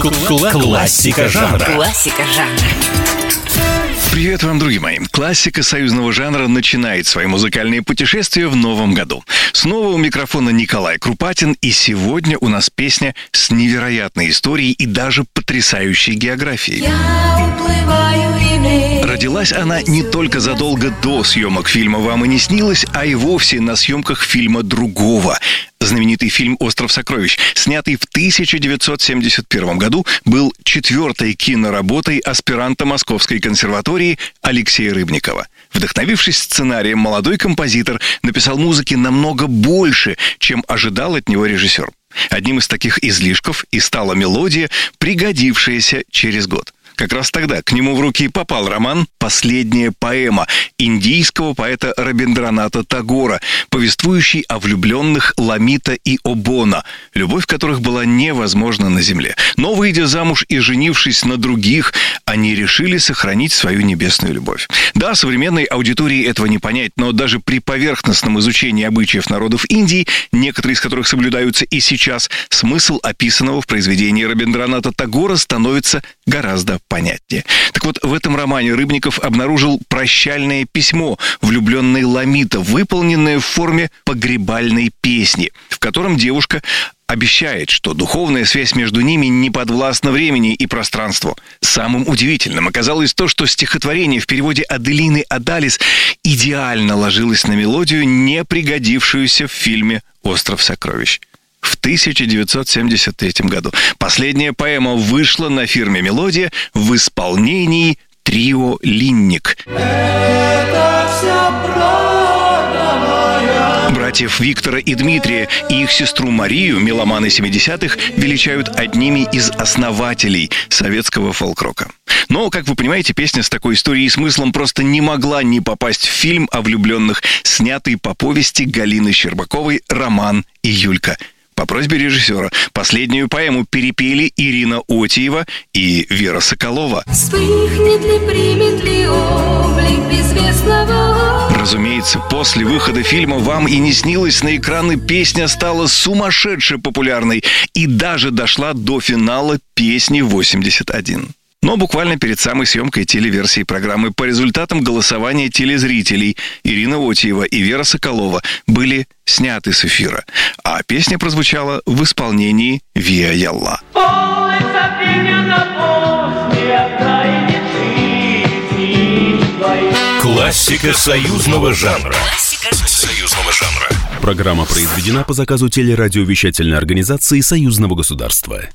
Классика жанра. Классика жанра. Привет вам, друзья мои! Классика союзного жанра начинает свои музыкальные путешествия в новом году. Снова у микрофона Николай Крупатин, и сегодня у нас песня с невероятной историей и даже потрясающей географией. Родилась она не только задолго до съемок фильма «Вам и не снилось», а и вовсе на съемках фильма другого. Знаменитый фильм «Остров сокровищ», снятый в 1971 году, был четвертой киноработой аспиранта Московской консерватории Алексея Рыбникова. Вдохновившись сценарием, молодой композитор написал музыки намного больше, чем ожидал от него режиссер. Одним из таких излишков и стала мелодия, пригодившаяся через год. Как раз тогда к нему в руки попал роман «Последняя поэма» индийского поэта Рабиндраната Тагора, повествующий о влюбленных Ламита и Обона, любовь которых была невозможна на земле. Но, выйдя замуж и женившись на других, они решили сохранить свою небесную любовь. Да, современной аудитории этого не понять, но даже при поверхностном изучении обычаев народов Индии, некоторые из которых соблюдаются и сейчас, смысл описанного в произведении Рабиндраната Тагора становится гораздо понятнее. Так вот, в этом романе Рыбников обнаружил прощальное письмо влюбленной Ламита, выполненное в форме погребальной песни, в котором девушка обещает, что духовная связь между ними не подвластна времени и пространству. Самым удивительным оказалось то, что стихотворение в переводе Аделины Адалис идеально ложилось на мелодию, не пригодившуюся в фильме «Остров сокровищ». В 1973 году «Последняя поэма» вышла на фирме «Мелодия» в исполнении «Трио Линник». Братьев Виктора и Дмитрия и их сестру Марию меломаны 70-х величают одними из основателей советского фолк-рока. Но, как вы понимаете, песня с такой историей и смыслом просто не могла не попасть в фильм о влюбленных, снятый по повести Галины Щербаковой «Роман и Юлька». По просьбе режиссера «Последнюю поэму» перепели Ирина Отиева и Вера Соколова. Вспыхнет ли, примет ли облик безвестного? Разумеется, после выхода фильма «Вам и не снилось» на экраны песня стала сумасшедше популярной и даже дошла до финала песни 81. Но буквально перед самой съемкой телеверсии программы по результатам голосования телезрителей Ирина Отиева и Вера Соколова были сняты с эфира, а песня прозвучала в исполнении «Виа Ялла». Классика союзного жанра. Программа произведена по заказу телерадиовещательной организации Союзного государства.